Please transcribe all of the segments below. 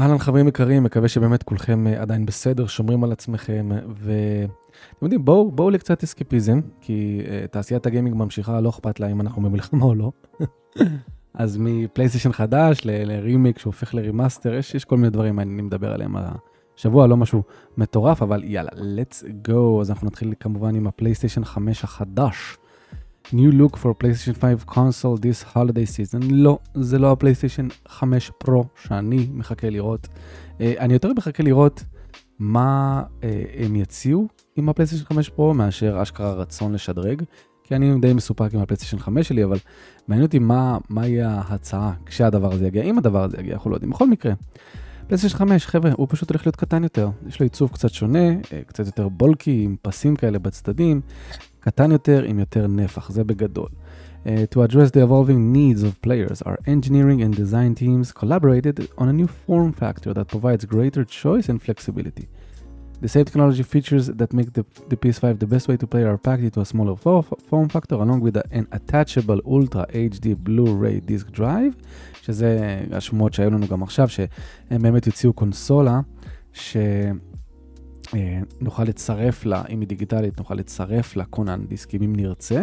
אהלן חברים יקרים, מקווה שבאמת כולכם עדיין בסדר, שומרים על עצמכם, ואתם יודעים, בואו לקצת אסקפיזם, כי תעשיית הגיימינג ממשיכה, לא אכפת לה אם אנחנו במלחמה או לא. אז מפלייסטיישן חדש לרימייק שהופך לרימאסטר, יש כל מיני דברים מעניינים לדבר עליהם השבוע, לא משהו מטורף, אבל יאללה, let's go. אז אנחנו נתחיל כמובן עם הפלייסטיישן 5 החדש. New look for PlayStation 5 console this holiday season. לא, זה לא ה-PlayStation 5 Pro שאני מחכה לראות. אני יותר מחכה לראות מה הם יציעו עם ה-PlayStation 5 Pro מאשר אשכרה רצון לשדרג, כי אני די מסופק עם ה-PlayStation 5 שלי, אבל מעניין אותי מה יהיה ההצעה כשהדבר הזה יגיע, אם הדבר הזה יגיע, אנחנו לא יודעים. בכל מקרה, PlayStation 5, חבר'ה, הוא פשוט הולך להיות קטן יותר. יש לו עיצוב קצת שונה, קצת יותר בולקי, עם פסים כאלה בצדדים, קטן יותר עם יותר נפח, זה בגדול. To address the evolving needs of players, our engineering and design teams collaborated on a new form factor that provides greater choice and flexibility. The same technology features that make the PS5 the best way to play are packed into a smaller form factor along with an attachable Ultra HD Blu-ray Disc Drive, שזה השמות שהיו לנו גם עכשיו, שהם באמת יוציאו קונסולה ש... נוכל לצרף לה, אם היא דיגיטלית, נוכל לצרף לה קונן דיסקים אם נרצה,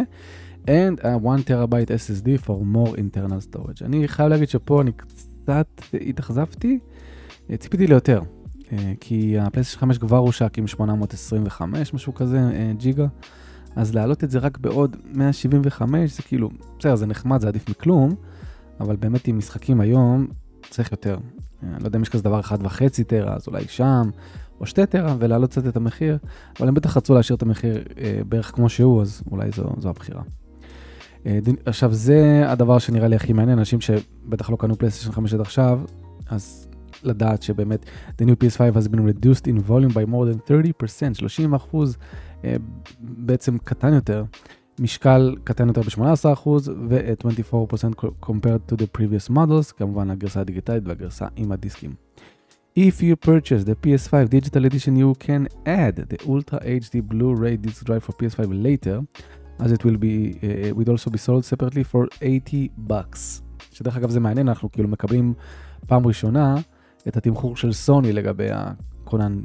and a 1TB SSD for more internal storage. אני חייב להגיד שפה אני קצת התאכזבתי, ציפיתי ליותר, כי הפלייסטיישן 5 כבר הושק עם 825, משהו כזה, ג'יגה, אז להעלות את זה רק בעוד 175, זה כאילו, בסדר, זה נחמד, זה עדיף מכלום, אבל באמת עם משחקים היום צריך יותר. לא יודע אם יש כזה דבר 1.5 טרה, אז אולי שם, או 2 טרה, ולהעלות קצת את המחיר, אבל הם בטח רצו להשאיר את המחיר בערך כמו שהוא, אז אולי זו הבחירה. עכשיו, זה הדבר שנראה לי הכי מעניין, אנשים שבטח לא קנו פלייסטיישן 5 עד עכשיו, אז לדעת שבאמת, the new PS5 has been reduced in volume by more than 30%, 30% בעצם קטן יותר, משקל קטן יותר ב-18% ו-24% compared to the previous models, כמובן הגרסה הדיגיטלית והגרסה עם הדיסקים. If you purchase the PS5 Digital Edition, you can add the Ultra HD Blu-ray disc drive for PS5 later, as it will be, will also be sold separately for $80. שדרך אגב זה מעניין, אנחנו כאילו מקבלים פעם ראשונה את התמחור של סוני לגבי הקונן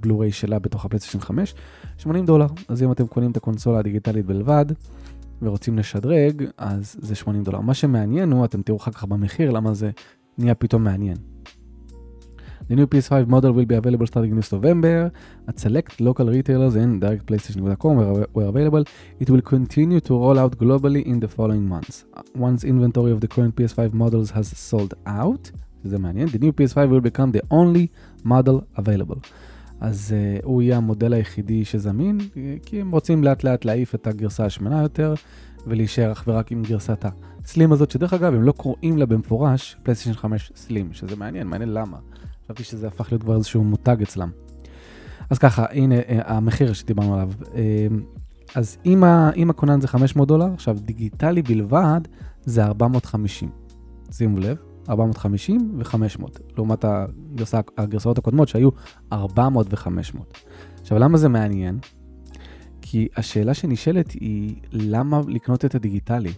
בלו-ריי שלה בתוך הפלייסטיישן 5, $80. אז אם אתם קונים את הקונסולה הדיגיטלית בלבד ורוצים לשדרג, אז זה $80. מה שמעניין הוא, אתם תראו אחר כך במחיר, למה זה נהיה פתאום מעניין. The new PS5 model will be available starting this November at select local retailers and direct PlayStation.com where available. It will continue to roll out globally in the following months. Once inventory of the current PS5 models has sold out, זה מעניין, the new PS5 will become the only model available. אז הוא יהיה המודל היחידי שזמין, כי הם רוצים לאט לאט להעיף את הגרסה השמנה יותר, ולהישאר אך ורק עם גרסת הסלים הזאת, שדרך אגב הם לא קוראים לה במפורש PlayStation 5 סלים, שזה מעניין, מעניין למה. חשבתי שזה הפך להיות כבר איזשהו מותג אצלם. אז ככה, הנה המחיר שדיברנו עליו. אז אם הקונן זה $500, עכשיו דיגיטלי בלבד זה 450. שימו לב, 450 ו-500. לעומת הגרסאות הקודמות שהיו 400 ו-500. עכשיו, למה זה מעניין? כי השאלה שנשאלת היא, למה לקנות את הדיגיטלי?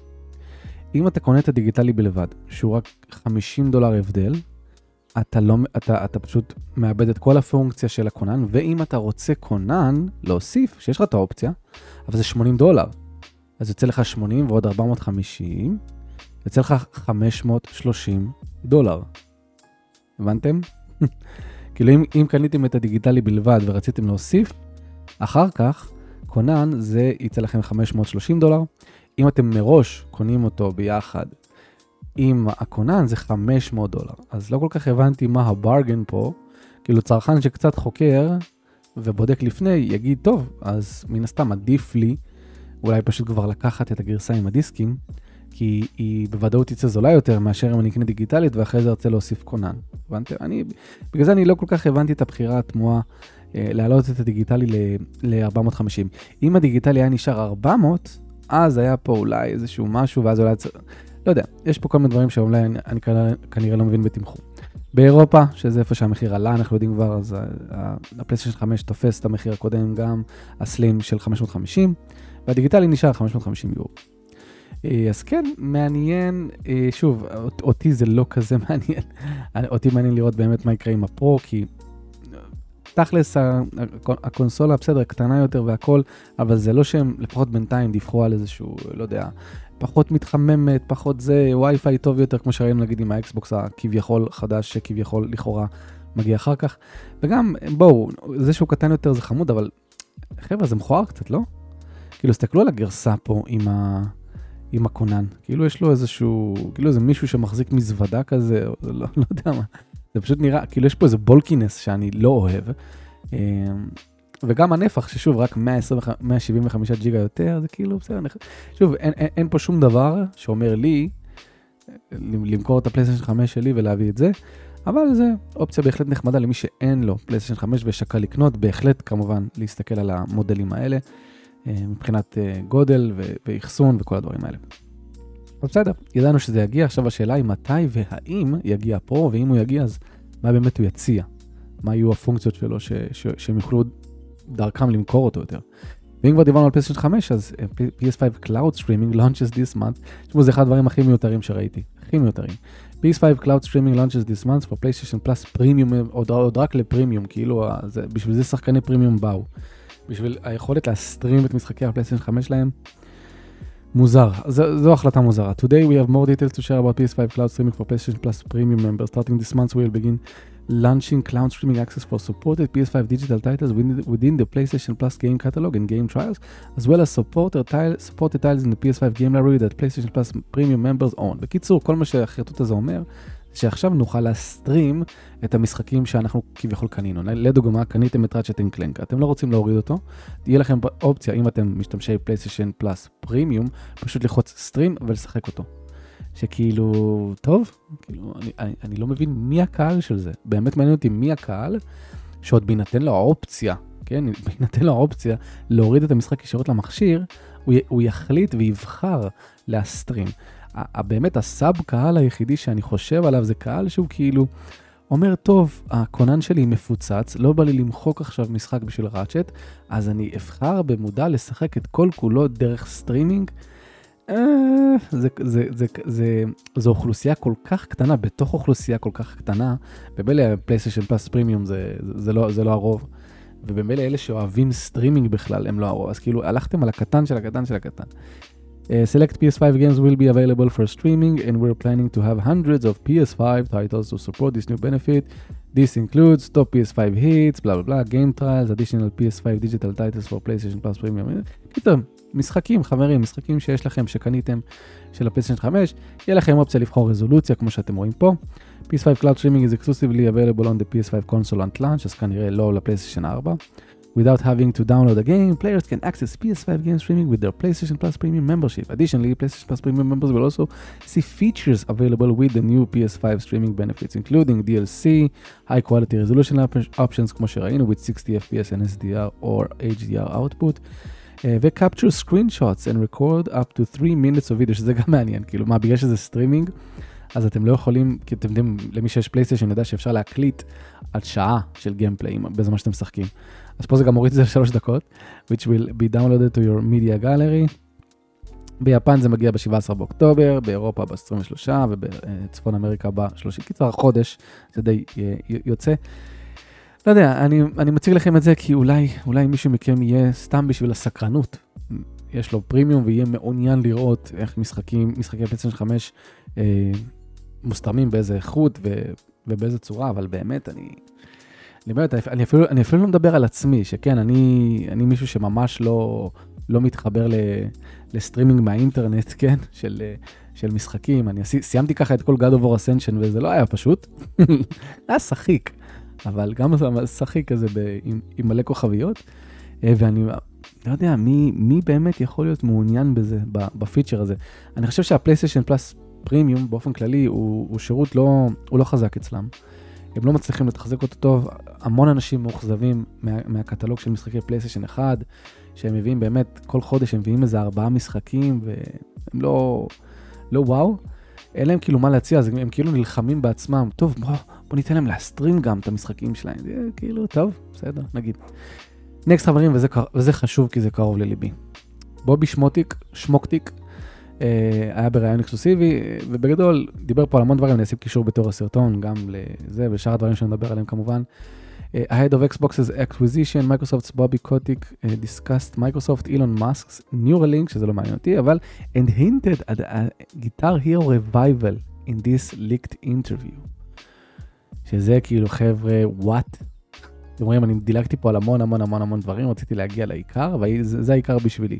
אם אתה קונה את הדיגיטלי בלבד, שהוא רק $50 הבדל, אתה פשוט מאבד את כל הפונקציה של הקונן, ואם אתה רוצה קונן להוסיף, שיש לך את האופציה, אבל זה $80. אז יוצא לך 80 ועוד 450, יוצא לך $530. הבנתם? כאילו אם קניתם את הדיגיטלי בלבד ורציתם להוסיף, אחר כך קונן זה יצא לכם $530. אם אתם מראש קונים אותו ביחד, עם הקונן זה $500. אז לא כל כך הבנתי מה הבארגן פה, כאילו צרכן שקצת חוקר ובודק לפני יגיד טוב, אז מן הסתם עדיף לי אולי פשוט כבר לקחת את הגרסה עם הדיסקים, כי היא בוודאות יצא זולה יותר מאשר אם אני אקנה דיגיטלית ואחרי זה ארצה להוסיף קונן. בגלל זה אני לא כל כך הבנתי את הבחירה התמוהה להעלות את הדיגיטלי ל-450. אם הדיגיטלי היה נשאר 400, אז היה פה אולי איזשהו משהו, ואז אולי... לא יודע, יש פה כל מיני דברים שאולי אני כנראה לא מבין בתמחור. באירופה, שזה איפה שהמחיר עלה, אנחנו יודעים כבר, אז הפלייסטיישן 5 תופס את המחיר הקודם גם הסלים של $550, והדיגיטלי נשאר $550. אז כן, מעניין, שוב, אותי זה לא כזה מעניין, אותי מעניין לראות באמת מה יקרה עם הפרו, כי תכלס הקונסולה בסדר קטנה יותר והכל, אבל זה לא שהם לפחות בינתיים דיווחו על איזשהו, לא יודע, פחות מתחממת, פחות זה, וי-פיי טוב יותר, כמו שראינו נגיד עם האקסבוקס הכביכול חדש, שכביכול לכאורה מגיע אחר כך, וגם בואו, זה שהוא קטן יותר זה חמוד, אבל חבר'ה זה מכוער קצת, לא? כאילו, הסתכלו על הגרסה פה עם ה... עם הקונן, כאילו יש לו איזשהו, כאילו איזה מישהו שמחזיק מזוודה כזה, לא, לא יודע מה, זה פשוט נראה, כאילו יש פה איזה בולקינס שאני לא אוהב, וגם הנפח ששוב רק 175 ג'יגה יותר, זה כאילו בסדר, שוב אין פה שום דבר שאומר לי, למכור את הפלייסטיישן 5 שלי ולהביא את זה, אבל זה אופציה בהחלט נחמדה למי שאין לו פלייסטיישן 5 ושקל לקנות, בהחלט כמובן להסתכל על המודלים האלה, מבחינת גודל ואיחסון וכל הדברים האלה. אז בסדר, ידענו שזה יגיע, עכשיו השאלה היא מתי והאם יגיע פה, ואם הוא יגיע אז מה באמת הוא יציע, מה יהיו הפונקציות שלו שהם יוכלו דרכם למכור אותו יותר. ואם כבר דיברנו על פלייסטיישן 5, אז PS5 Cloud Streaming launches this month, שבו זה אחד הדברים הכי מיותרים שראיתי, הכי מיותרים. PS5 Cloud Streaming launches this month for PlayStation Plus Premium, עוד רק לפרימיום, כאילו בשביל זה שחקני פרימיום באו. בשביל היכולת להסטרים את משחקי הפלייסטיישן 5 שלהם, מוזר. זו החלטה מוזרה. Today we have more details to share about PS5 Cloud Streaming for PlayStation Plus Premium members. Starting this month we will begin launching cloud streaming access for supported PS5 digital titles within the PlayStation Plus game catalog and game trials, as well as supported titles in the PS5 game library that PlayStation Plus Premium members own. בקיצור, כל מה שהחלטות הזה אומר, שעכשיו נוכל להסטרים את המשחקים שאנחנו כביכול קנינו. לדוגמה, קניתם את ראצ'ט & קלנק, אתם לא רוצים להוריד אותו, תהיה לכם אופציה, אם אתם משתמשי פלייסטיישן פלאס פרימיום, פשוט לחוץ סטרים ולשחק אותו. שכאילו, טוב, כאילו, אני לא מבין מי הקהל של זה. באמת מעניין אותי מי הקהל שעוד בהינתן לו האופציה, כן? בהינתן לו האופציה להוריד את המשחק ישירות למכשיר, הוא יחליט ויבחר להסטרים. באמת הסאב קהל היחידי שאני חושב עליו זה קהל שהוא כאילו אומר טוב, הקונן שלי מפוצץ, לא בא לי למחוק עכשיו משחק בשביל ראצ'ט, אז אני אבחר במודע לשחק את כל כולו דרך סטרימינג. זו אוכלוסייה כל כך קטנה, בתוך אוכלוסייה כל כך קטנה, במילא פלייסטיישן פלאס פרימיום זה לא הרוב, ובמילא אלה שאוהבים סטרימינג בכלל הם לא הרוב, אז כאילו הלכתם על הקטן של הקטן של הקטן. Select PS5 games will be available for streaming, and we're planning to have hundreds of PS5 titles to support this new benefit. This includes top PS5 hits, blah blah blah, game trials, additional PS5 digital titles for PlayStation Plus Premium. פתאום, משחקים, חברים, משחקים שיש לכם, שקניתם, של ה-PlayStation 5, יהיה לכם אופציה לבחור רזולוציה, כמו שאתם רואים פה. PS5 Cloud Streaming is exclusively available on the PS5 console at launch, אז כנראה לא ל-PlayStation 4. Without having to download a game, players can access PS5 game streaming with their PlayStation Plus Premium membership. Additionally, PlayStation Plus Premium members will also see features available with the new PS5 streaming benefits, including DLC, high-quality resolution options, כמו שראינו, with 60 FPS and SDR or HDR output, ו-capture screenshots and record up to 3 minutes of video, שזה גם מעניין, כאילו, מה, בגלל שזה סטרימינג, אז אתם לא יכולים, כי אתם יודעים, למי שיש פלייסטיישן יודע שאפשר להקליט על שעה של גיימפליי בזמן שאתם משחקים. אז פה זה גם מוריד את זה לשלוש דקות, which will be downloaded to your media gallery. ביפן זה מגיע ב-17 באוקטובר, באירופה ב-23 ובצפון אמריקה ב-30. קיצור, חודש זה די יוצא. לא יודע, אני מציג לכם את זה כי אולי מישהו מכם יהיה סתם בשביל הסקרנות. יש לו פרימיום ויהיה מעוניין לראות איך משחקי פלייסטיישן 5 מוסתרמים באיזה איכות ובאיזה צורה, אבל באמת אני אפילו לא מדבר על עצמי, שכן, אני מישהו שממש לא מתחבר לסטרימינג מהאינטרנט, כן, של משחקים. אני סיימתי ככה את כל God of War Ascension, וזה לא היה פשוט. היה שחיק, אבל גם שחיק כזה עם מלא כוכביות, ואני לא יודע, מי באמת יכול להיות מעוניין בזה, בפיצ'ר הזה. אני חושב שהפלייסטיישן פלאס פרימיום, באופן כללי, הוא שירות לא חזק אצלם. הם לא מצליחים לתחזק אותו טוב, המון אנשים מאוכזבים מהקטלוג של משחקי פלייסטיישן 1, שהם מביאים באמת, כל חודש הם מביאים איזה 4 משחקים, והם לא וואו, אין להם כאילו מה להציע, אז הם כאילו נלחמים בעצמם, טוב, בוא ניתן להם להסטרים גם את המשחקים שלהם, זה כאילו, טוב, בסדר, נגיד. נקסט חברים, וזה חשוב כי זה קרוב לליבי. בובי שמוקטיק, היה ברעיון אקסקלוסיבי, ובגדול דיבר פה על המון דברים, נעשים קישור בתור הסרטון, גם לזה ולשאר הדברים שנדבר עליהם כמובן. Ahead of Xbox's acquisition, Microsoft's Bobby Kotick discussed Microsoft Elon Musk's Neuralink, שזה לא מעניין אותי, אבל and hinted at a Guitar Hero revival in this leaked interview. שזה כאילו חבר'ה, what? אתם רואים, אני דילגתי פה על המון דברים, רציתי להגיע לעיקר, אבל זה העיקר בשבילי.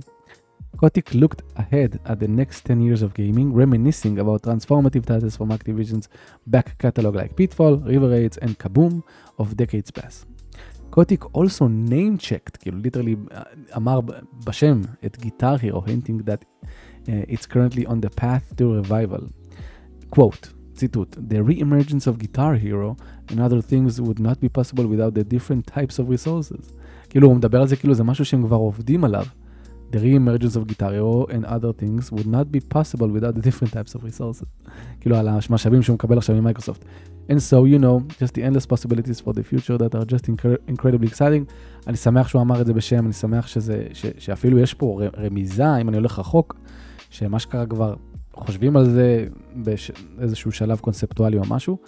Kotick looked ahead at the next 10 years of gaming, reminiscing about transformative titles from Activision's back catalog like Pitfall, River Raid, and Kaboom of decades past. Kotick also name-checked, כאילו literally אמר בשם את Guitar Hero, hinting that it's currently on the path to revival. Quote, ציטוט, the re-emergence of Guitar Hero and other things would not be possible without the different types of resources. כאילו הוא מדבר על זה, כאילו זה משהו שהם כבר עובדים עליו. The re-emergence of Guitar Hero and other things would not be possible without the different types of resources. כאילו על המשאבים שהוא מקבל עכשיו ממייקרוסופט. And so, you know, just the endless possibilities for the future that are just incredibly exciting. אני שמח שהוא אמר את זה בשם, אני שמח שאפילו יש פה רמיזה, אם אני הולך רחוק, שמה שקרה כבר חושבים על זה באיזשהו שלב קונספטואלי או משהו.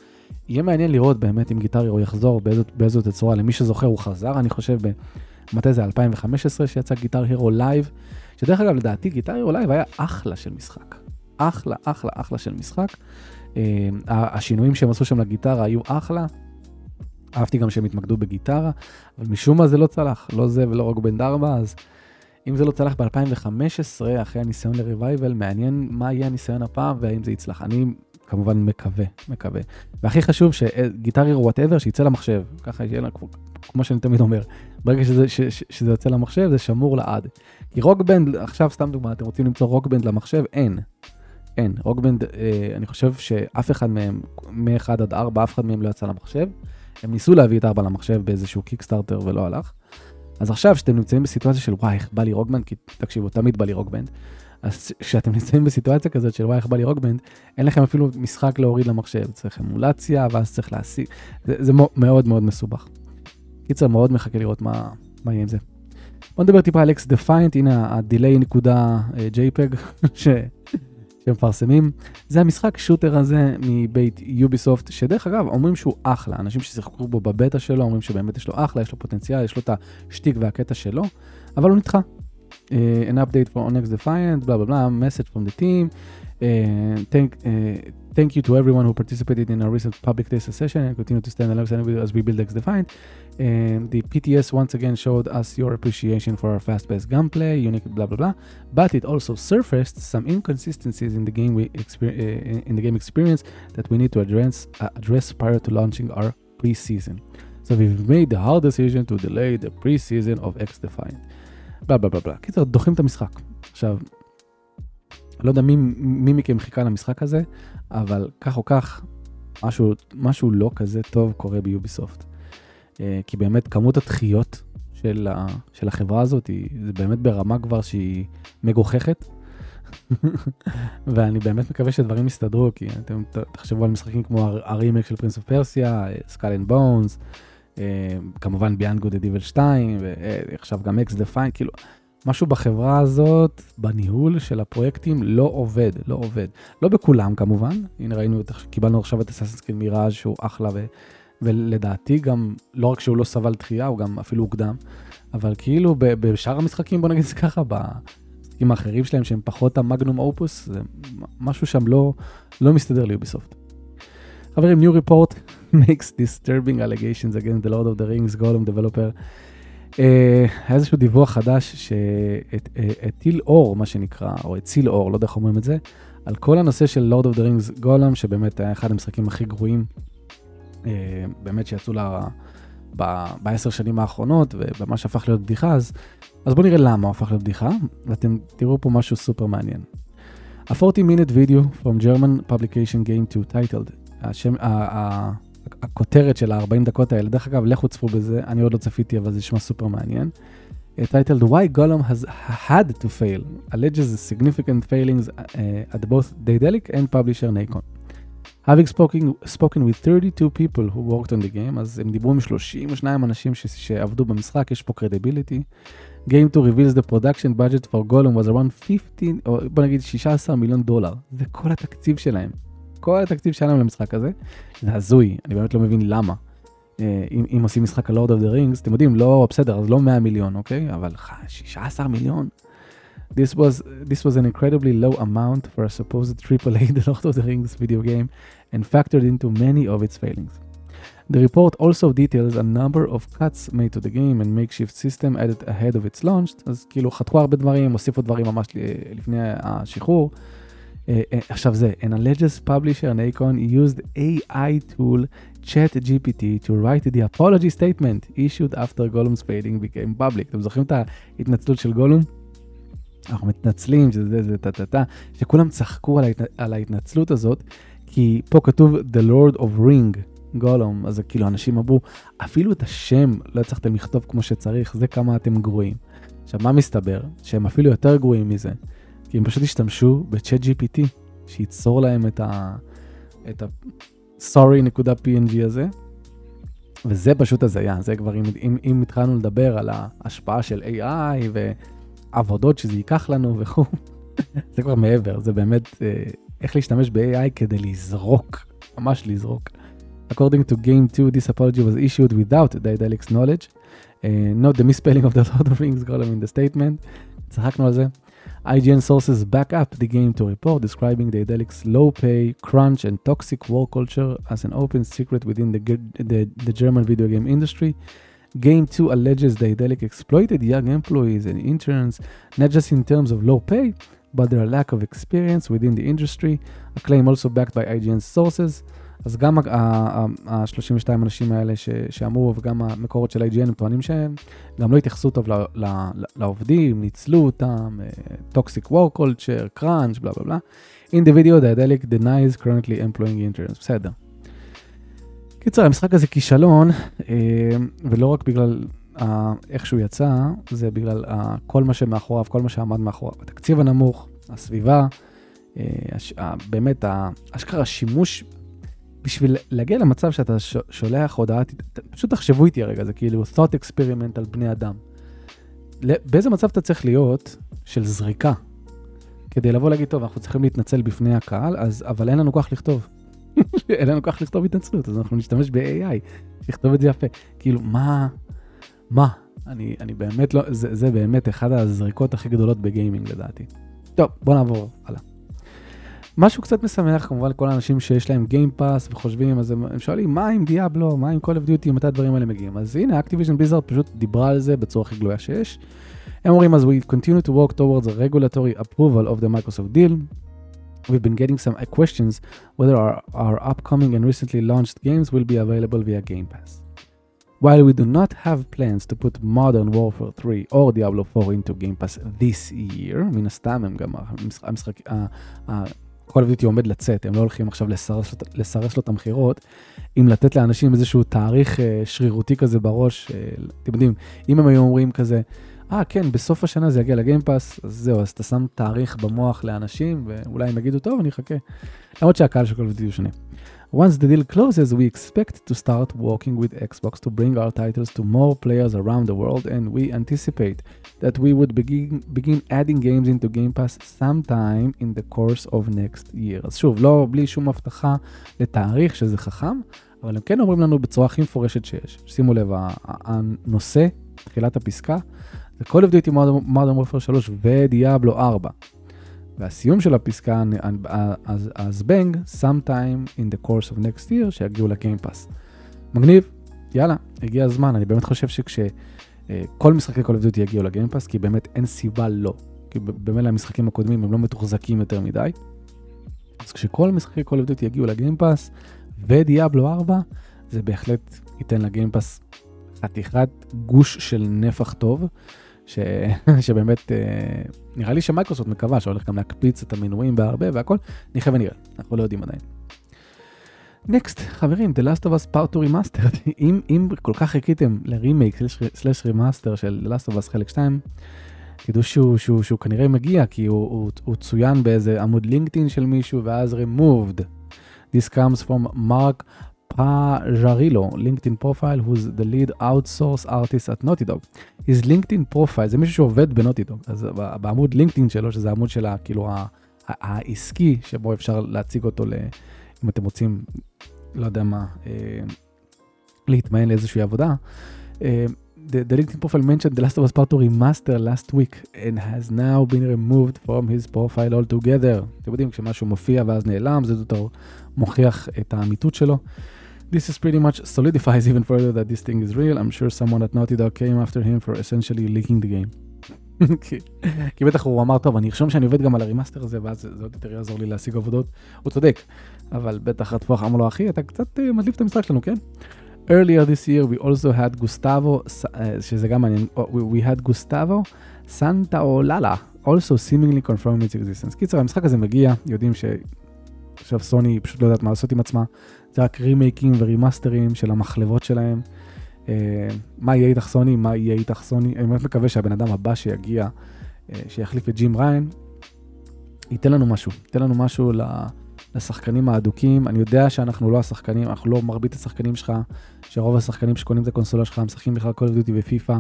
יהיה מעניין לראות באמת אם גיטר הירו יחזור באיזו תצורה. למי שזוכר הוא חזר, אני חושב מתי זה 2015 שיצא גיטר הירו לייב, שדרך אגב לדעתי גיטר הירו לייב היה אחלה של משחק, אחלה של משחק. השינויים שהם עשו שם לגיטרה היו אחלה, אהבתי גם שהם התמקדו בגיטרה, אבל משום מה זה לא צלח, לא זה ולא רק בן דרבה. אז אם זה לא צלח ב-2015 אחרי הניסיון לרווייבל, מעניין מה יהיה הניסיון הפעם והאם זה יצלח. אני כמובן מקווה. והכי חשוב שגיטר הירו whatever שיצא למחשב, ככה יהיה לה כמו שאני תמיד אומר, ברגע שזה יוצא למחשב זה שמור לעד. כי רוקבנד, עכשיו סתם דוגמה, אתם רוצים למצוא רוקבנד למחשב? אין. רוקבנד, אני חושב שאף אחד מהם, מ-1 עד 4, אף אחד מהם לא יצא למחשב. הם ניסו להביא את 4 למחשב באיזשהו קיקסטארטר ולא הלך. אז עכשיו שאתם נמצאים בסיטואציה של וואי, בא לי רוקבנד, כי תקשיבו, תמיד בא לי רוקבנד. אז כשאתם נמצאים בסיטואציה כזאת של וואי, איך בא לי רוקבנד, אין לכם אפילו משחק להוריד למחשב, צריך אמולציה, ואז צריך להשיג. זה מאוד מאוד מסובך. קיצר, מאוד מחכה לראות מה יהיה עם זה. בוא נדבר טיפה על X-Defined, הנה ה-delay.jpg שהם פרסמים. זה המשחק שוטר הזה מבית יוביסופט, שדרך אגב אומרים שהוא אחלה, אנשים ששיחקו בו בבטא שלו, אומרים שבאמת יש לו אחלה, יש לו פוטנציאל, יש לו את השטיק והקטע שלו, אבל הוא נדחה. An update for X-Defined, blah blah blah, message from the team. Thank you to everyone who participated in our recent public test session and continue to stand alongside with us as we build X-Defined. The PTS once again showed us your appreciation for our fast-paced gunplay, unique blah blah blah, but it also surfaced some inconsistencies in the game experience that we need to address prior to launching our pre-season. So we've made the hard decision to delay the pre-season of X-Defined. בלה בלה בלה בלה, קיצר, דוחים את המשחק. עכשיו, לא יודע מי מכם חיכה למשחק הזה, אבל כך או כך, משהו לא כזה טוב קורה ביוביסופט. כי באמת כמות הדחיות של החברה הזאת, זה באמת ברמה כבר שהיא מגוחכת, ואני באמת מקווה שדברים יסתדרו, כי אתם תחשבו על משחקים כמו הרימייק של פרינס אוף פרסיה, סקל אנד בונס, כמובן ביאנד גוד אדיבל 2, ועכשיו גם X-Defined, כאילו, משהו בחברה הזאת, בניהול של הפרויקטים, לא עובד. לא בכולם כמובן, הנה ראינו, קיבלנו עכשיו את Assassin's Creed Mirage, שהוא אחלה, ולדעתי גם, לא רק שהוא לא סבל דחייה, הוא גם אפילו הוקדם, אבל כאילו, בשאר המשחקים, בוא נגיד זה ככה, במשחקים האחרים שלהם, שהם פחות המגנום אופוס, זה משהו שם לא מסתדר לי ביוביסופט. חברים, New Report makes disturbing allegations against the Lord of the Rings Gollum developer. היה איזשהו דיווח חדש שהטיל אור, מה שנקרא, או הציל אור, לא יודע איך אומרים את זה, על כל הנושא של Lord of the Rings Gollum, שבאמת היה אחד המשחקים הכי גרועים, באמת שיצאו ב-10 שנים האחרונות, ובמה שהפך להיות בדיחה, אז בואו נראה למה הוא הפך להיות בדיחה, ואתם תראו פה משהו סופר מעניין. A 40-minute video from German publication Game 2 titled הכותרת של ה-40 דקות האלה, דרך אגב, לכו צפו בזה, אני עוד לא צפיתי, אבל זה נשמע סופר מעניין. Titled Why Gollum has had to fail, alleges significant failings at both Daedalic and publisher Nacon. having spoken with 32 people who worked on the game, אז הם דיברו עם 32 אנשים שעבדו במשחק, יש פה credibility. Game 2 reveals the production budget for Gollum was around 15, או בוא נגיד $16 מיליון. זה כל התקציב שלהם. כל התקציב שלהם למשחק הזה. זה הזוי, אני באמת לא מבין למה. אם עושים משחק על Lord of the Rings, אתם יודעים, לא בסדר, אז לא 100 מיליון, אוקיי? אבל 16 מיליון. This was an incredibly low amount for a supposed AAA The Lord of the Rings video game and factored into many of its failings. The report also details a number of cuts made to the game and makeshift system added ahead of its launch. אז כאילו חתכו הרבה דברים, הוסיפו דברים ממש לפני השחרור. עכשיו זה, an alleged publisher Nacon used AI tool ChatGPT to write the apology statement issued after Gollum's failing became public. אתם זוכרים את ההתנצלות של גולום? אנחנו מתנצלים, שזה תתתה, שכולם צחקו על ההתנצלות הזאת, כי פה כתוב The Lord of Ring Gollum, אז כאילו אנשים אמרו, אפילו את השם לא הצלחתם לכתוב כמו שצריך, זה כמה אתם גרועים. עכשיו מה מסתבר? שהם אפילו יותר גרועים מזה, כי הם פשוט השתמשו ב-ChatGPT, שייצור להם את sorry.png הזה, וזה פשוט הזיה, זה כבר אם התחלנו לדבר על ההשפעה של AI עבודות שזה ייקח לנו וכו'. זה כבר מעבר, זה באמת איך להשתמש ב-AI כדי לזרוק, ממש לזרוק. According to Game 2, this apology was issued without Daedalic's knowledge, not the misspelling of the Lord of the Rings Gollum in the statement. צחקנו על זה. IGN sources back up the Game 2 report, describing Daedalic's low pay, crunch and toxic war culture as an open secret within the German video game industry. Game 2 alleges Daedalic exploited young employees and interns, not just in terms of low pay, but their lack of experience within the industry, a claim also backed by IGN sources. אז גם ה-32 אנשים האלה שאמרו, וגם המקורות של IGN הם טוענים שהם גם לא התייחסו טוב לעובדים, ניצלו אותם, toxic war culture, crunch, בלה בלה בלה. In the video, Daedalic denies currently employing interns. בסדר. קיצר, המשחק הזה כישלון, ולא רק בגלל איך שהוא יצא, זה בגלל כל מה שמאחוריו, כל מה שעמד מאחוריו. התקציב הנמוך, הסביבה, באמת, אשכרה השימוש, בשביל להגיע למצב שאתה שולח הודעה, פשוט תחשבו איתי הרגע, זה כאילו thought experiment על בני אדם. באיזה מצב אתה צריך להיות של זריקה? כדי לבוא להגיד, טוב, אנחנו צריכים להתנצל בפני הקהל, אבל אין לנו כוח לכתוב. אין לנו כך לכתוב התנצלות, אז אנחנו נשתמש ב-AI, לכתוב את זה יפה. כאילו, מה? אני באמת לא, זה באמת אחד הזריקות הכי גדולות בגיימינג, לדעתי. טוב, בוא נעבור הלאה. משהו קצת משמח, כמובן, כל האנשים שיש להם Game Pass וחושבים, אז הם שואלים, מה עם דיאבלו, מה עם Call of Duty, מתי הדברים האלה מגיעים? אז הנה, Activision Blizzard פשוט דיברה על זה בצורה הכי גלויה שיש. הם אומרים, אז we continue to work towards the regulatory approval of the Microsoft deal. We've been getting some questions whether our upcoming and recently launched games will be available via Game Pass. While we do not have plans to put Modern Warfare 3 or Diablo 4 into Game Pass this year, מן הסתם הם גם, כל הביטי עומד לצאת, הם לא הולכים עכשיו לסרס לו את המחירות, אם לתת לאנשים איזשהו תאריך שרירותי כזה בראש, אתם יודעים, אם הם היו אומרים כזה, כן, בסוף השנה זה יגיע לגיים פאס, אז זהו, אז אתה שם תאריך במוח לאנשים, ואולי הם יגידו, טוב, אני אחכה. למרות שהקהל של כל וידאו שונה. Once the deal closes, we expect to start working with Xbox to bring our titles to more players around the world, and we anticipate that we would begin adding games into Game Pass sometime in the course of next year. אז שוב, לא בלי שום הבטחה לתאריך שזה חכם, אבל הם כן אומרים לנו בצורה הכי מפורשת שיש. שימו לב, הנושא, תחילת הפסקה, זה Call of Duty Modern Warfare 3 ודיאבלו 4. והסיום של הפסקה, אז בנג, sometime in the course of next year, שיגיעו ל-Game Pass. מגניב, יאללה, הגיע הזמן. אני באמת חושב שכשכל משחקי Call of Duty יגיעו ל-Game Pass, כי באמת אין סיבה לא. כי באמת המשחקים הקודמים הם לא מתוחזקים יותר מדי. אז כשכל משחקי Call of Duty יגיעו ל-Game Pass ודיאבלו 4, זה בהחלט ייתן ל-Game Pass חתיכת גוש של נפח טוב, שבאמת נראה לי שמייקרוסופט מקווה שהולך גם להקפיץ את המנויים בהרבה והכל, נחיה ונראה, אנחנו לא יודעים עדיין. Next, חברים, The Last of Us Part II Remastered. אם כל כך חיכיתם ל-remake/remaster של The Last of Us חלק 2, תדעו שהוא כנראה מגיע, כי הוא צוין באיזה עמוד לינקדאין של מישהו ואז removed. This comes from Marc Pajarrilo, LinkedIn profile, who's the lead outsource artist at Naughty Dog. His LinkedIn profile, זה מישהו שעובד בנוטי דוג, אז בעמוד LinkedIn שלו, שזה העמוד של כאילו העסקי, שבו אפשר להציג אותו, אם אתם רוצים, לא יודע מה, להתמיין לאיזושהי עבודה. The LinkedIn profile mentioned The Last of Us Part II Remaster last week and has now been removed from his profile altogether. אתם יודעים, כשמשהו מופיע ואז נעלם, זה דוטור מוכיח את האמיתות שלו. This is pretty much solidifies even further that this thing is real. I'm sure someone at Naughty Dog came after him for essentially leaking the game. כי בטח הוא אמר, טוב, אני ארשום שאני עובד גם על הרימאסטר הזה, ואז זה עוד יותר יעזור לי להשיג עבודות. הוא צודק, אבל בטח רטפוח אמר לו, אחי, אתה קצת מדליף את המשחק שלנו, כן? Earlier this year we also had Gustavo Gustavo Santaolalla also seemingly confirmed its existence. קיצר, המשחק הזה מגיע, יודעים שעכשיו סוני פשוט לא יודעת מה לעשות עם עצמה, זה רק רימייקים ורימאסטרים של המחלבות שלהם. מה יהיה איתך סוני, מה יהיה איתך סוני. אני באמת מקווה שהבן אדם הבא שיגיע, שיחליף את ג'ים ריין, ייתן לנו משהו, ייתן לנו משהו לשחקנים האדוקים. אני יודע שאנחנו לא השחקנים, אנחנו לא מרבית השחקנים שלך, שרוב השחקנים שקונים את הקונסולה שלך, משחקים בכלל Call of Duty ופיפה.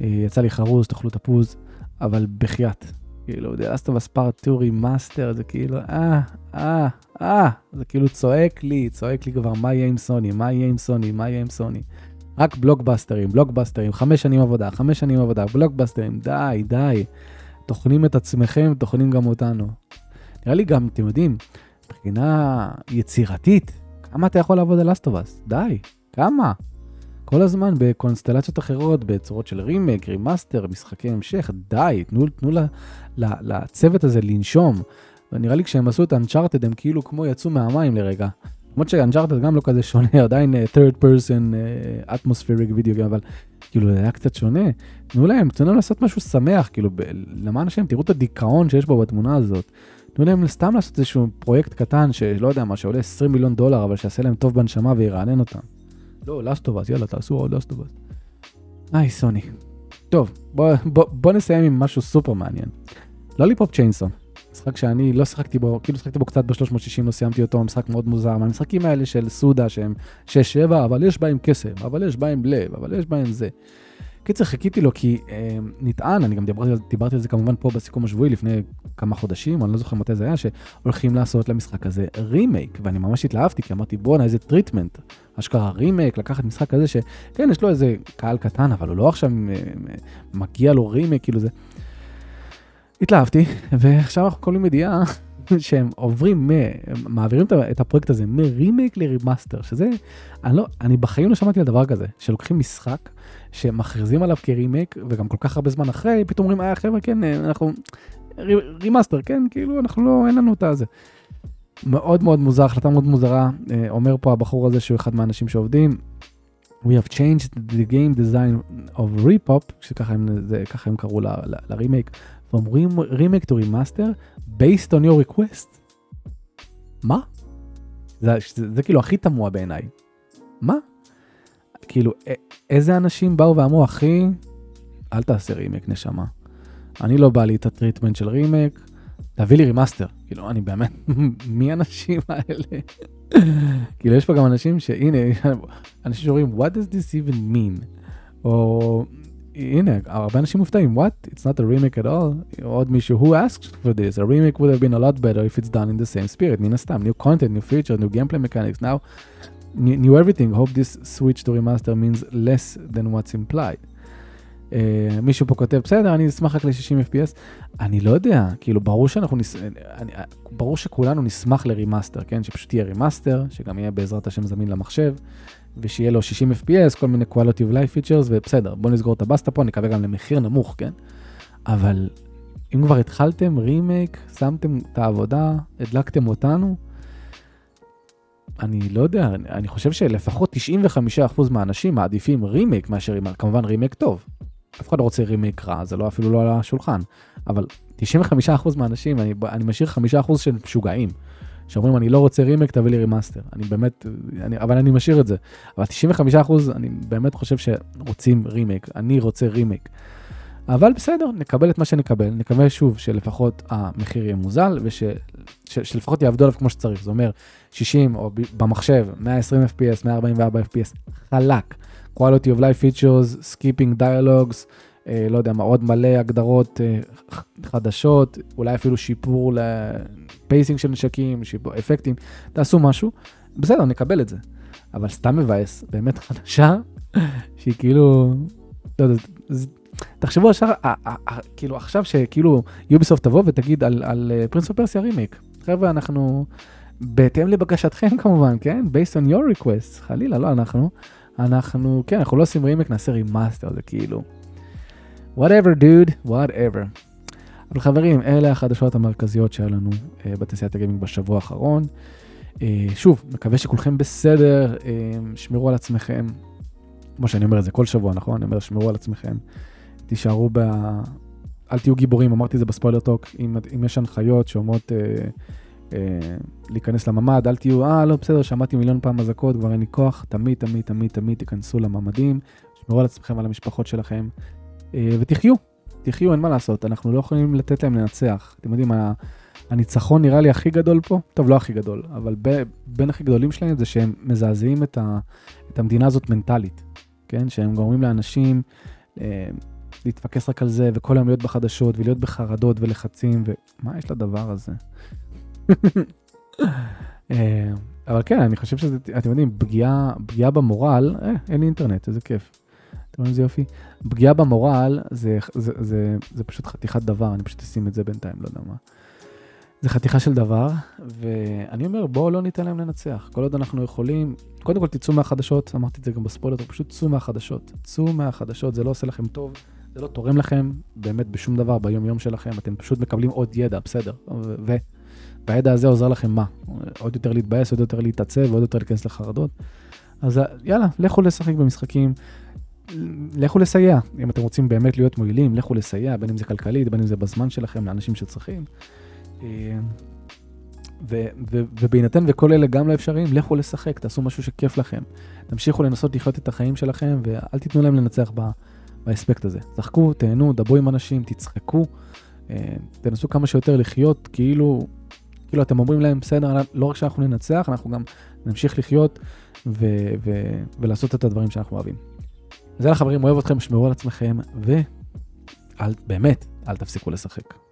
יצא לי חרוז, תאכלו תפוז, אבל בחייאת. כאילו, The Last of Us Part II Remaster, זה כאילו, זה כאילו צועק לי כבר, מה יהיה עם סוני? רק בלוקבאסטרים, 5 שנים עבודה, בלוקבאסטרים, די. תוכנים את עצמכם, תוכנים גם אותנו. נראה לי גם, אתם יודעים, מבחינה יצירתית, כמה אתה יכול לעבוד על אסטובס? די, כמה? כל הזמן בקונסטלציות אחרות, בצורות של רימייק, רימאסטר, משחקי המשך, די, תנו לצוות הזה לנשום. ונראה לי כשהם עשו את Uncharted, הם כאילו כמו יצאו מהמים לרגע. למרות ש-Uncharted גם לא כזה שונה, עדיין third person atmospheric video game, אבל כאילו זה היה קצת שונה. תנו להם לעשות משהו שמח, כאילו, למען השם, תראו את הדיכאון שיש בו בתמונה הזאת. תנו להם סתם לעשות איזשהו פרויקט קטן שלא יודע מה, שעולה $20 מיליון, אבל שיעשה להם טוב בנשמה וירענן אותם. לא, לאסטובס, יאללה, תעשו עוד לאסטובס. סוני. טוב, בוא נסיים עם משהו סופר מעניין. לוליפופ צ'יינסו. משחק שאני לא שחקתי בו, כאילו שחקתי בו קצת ב-360, לא סיימתי אותו, משחק מאוד מוזר. מהמשחקים האלה של סודה שהם 6-7, אבל יש בהם קסם, אבל יש בהם לב, אבל יש בהם זה. קיצר, חיכיתי לו כי נטען, אני גם דיברתי על זה כמובן פה בסיכום השבועי לפני כמה חודשים, אני לא זוכר מתי זה היה, שהולכים לעשות למשחק הזה רימייק, ואני ממש התלהבתי, כי אמרתי בואנה איזה טריטמנט, אשכרה רימייק, לקחת משחק כזה שכן יש לו איזה קהל קטן, אבל הוא לא עכשיו מגיע לו רימייק, כאילו זה. התלהבתי, ועכשיו אנחנו קוראים ידיעה שהם עוברים, מעבירים את הפרויקט הזה מרימייק לרימאסטר, שזה, אני בחיים לא שמעתי על דבר כזה, שלוקחים משחק שמכריזים עליו כרימייק, וגם כל כך הרבה זמן אחרי, פתאום אומרים, חבר'ה, כן, אנחנו, רימאסטר, כן, כאילו, אנחנו לא, אין לנו את הזה. מאוד מאוד מוזר, החלטה מאוד מוזרה, אומר פה הבחור הזה, שהוא אחד מהאנשים שעובדים, We have changed the game design of Repop, שככה הם קראו לרימייק, from remake to remaster, based on your request. מה? זה כאילו הכי תמוה בעיניי. מה? כאילו, איזה אנשים באו ואמרו, אחי, אל תעשה רימייק, נשמה. אני לא בא לי את הטריטמנט של רימייק, תביא לי רימאסטר. כאילו, אני באמת, מי האנשים האלה? כאילו, יש פה גם אנשים שהנה, אנשים שאומרים, what does this even mean? או, הנה, הרבה אנשים מופתעים, what? It's not a remake at all. עוד מישהו, who asked for this? A remake would have been a lot better if it's done in the same spirit. מן הסתם, new content, new features, new gameplay mechanics. Now, new everything. Hope this switch to remaster means less than what's implied. מישהו פה כותב, בסדר, אני אשמח רק ל-60 FPS. אני לא יודע, כאילו, ברור שכולנו נשמח לרימאסטר, כן? שפשוט יהיה רימאסטר, שגם יהיה בעזרת השם זמין למחשב, ושיהיה לו 60 FPS, כל מיני quality of life features, ובסדר, בוא נסגור את הבאסטה פה, נקווה גם למחיר נמוך, כן? אבל אם כבר התחלתם רימייק, שמתם את העבודה, הדלקתם אותנו, אני לא יודע, אני חושב שלפחות 95% מהאנשים מעדיפים רימייק מאשר רימייק, כמובן רימייק טוב. אף אחד לא רוצה רימייק רע, זה לא, אפילו לא על השולחן. אבל 95% מהאנשים, אני משאיר 5% של משוגעים, שאומרים אני לא רוצה רימייק, תביא לי רימאסטר. אני באמת, אבל אני משאיר את זה. אבל 95% אני באמת חושב שרוצים רימייק, אני רוצה רימייק. אבל בסדר, נקבל את מה שנקבל, נקבל שוב שלפחות המחיר יהיה מוזל, ושלפחות יעבדו עליו כמו שצריך, זה אומר 60 או במחשב, 120 FPS, 144 FPS, חלק, quality of life features, skipping dialogues, לא יודע, עוד מלא הגדרות חדשות, אולי אפילו שיפור לפייסינג של נשקים, שיפור, אפקטים, תעשו משהו, בסדר, נקבל את זה, אבל סתם מבאס, באמת חדשה, שהיא כאילו, לא יודע, זה תחשבו עכשיו שכאילו יוביסופט תבוא ותגיד על פרינס אוף פרסיה רימייק. חבר'ה, אנחנו, בהתאם לבקשתכם כמובן, כן? Based on your request, חלילה, לא אנחנו. אנחנו, כן, אנחנו לא עושים רימייק, נעשה רימאסטר, זה כאילו. Whatever, dude, whatever. אבל חברים, אלה החדשות המרכזיות שהיה לנו בתעשיית הגיימינג בשבוע האחרון. שוב, מקווה שכולכם בסדר, שמרו על עצמכם. כמו שאני אומר את זה כל שבוע, נכון? אני אומר, שמרו על עצמכם. תישארו אל תהיו גיבורים, אמרתי את זה בספוילר טוק, אם יש הנחיות שאומרות להיכנס לממד, אל תהיו, לא בסדר, שמעתי מיליון פעם אזעקות, כבר אין לי כוח, תמיד, תמיד, תמיד, תמיד תיכנסו לממדים, שמרו על עצמכם, על המשפחות שלכם, ותחיו, תחיו, אין מה לעשות, אנחנו לא יכולים לתת להם לנצח, אתם יודעים, הניצחון נראה לי הכי גדול פה, טוב, לא הכי גדול, אבל בין הכי גדולים שלהם זה שהם מזעזעים את המדינה הזאת מנטלית, כן, שהם גורמים לאנשים להתפקס רק על זה, וכל היום להיות בחדשות, ולהיות בחרדות ולחצים, ומה יש לדבר הזה? אבל כן, אני חושב שזה, אתם יודעים, פגיעה במורל, אין לי אינטרנט, איזה כיף. אתם יודעים, זה יופי. פגיעה במורל, זה פשוט חתיכת דבר, אני פשוט אשים את זה בינתיים, לא יודע מה. זה חתיכה של דבר, ואני אומר, בואו לא ניתן להם לנצח. כל עוד אנחנו יכולים, קודם כל תצאו מהחדשות, אמרתי את זה גם בספוילר, פשוט צאו מהחדשות. צאו מהחדשות, זה לא עושה לכם טוב, זה לא תורם לכם, באמת בשום דבר, ביום-יום שלכם, אתם פשוט מקבלים עוד ידע, בסדר. והידע הזה עוזר לכם מה? עוד יותר להתבאס, עוד יותר להתעצב, עוד יותר להיכנס לחרדות. אז יאללה, לכו לשחק במשחקים, לכו לסייע. אם אתם רוצים באמת להיות מועילים, לכו לסייע, בין אם זה כלכלית, בין אם זה בזמן שלכם, לאנשים שצריכים. ובהינתן וכל אלה גם לאפשריים, לכו לשחק, תעשו משהו שכיף לכם, תמשיכו לנסות לחיות את החיים שלכם, ואל תיתנו להם לנצח באספקט הזה. שחקו, תהנו, דברו עם אנשים, תצחקו, תנסו כמה שיותר לחיות, כאילו אתם אומרים להם, בסדר, לא רק שאנחנו ננצח, אנחנו גם נמשיך לחיות ולעשות את הדברים שאנחנו אוהבים. אז יאללה חברים, אוהב אתכם, שמרו על עצמכם, ובאמת, אל תפסיקו לשחק.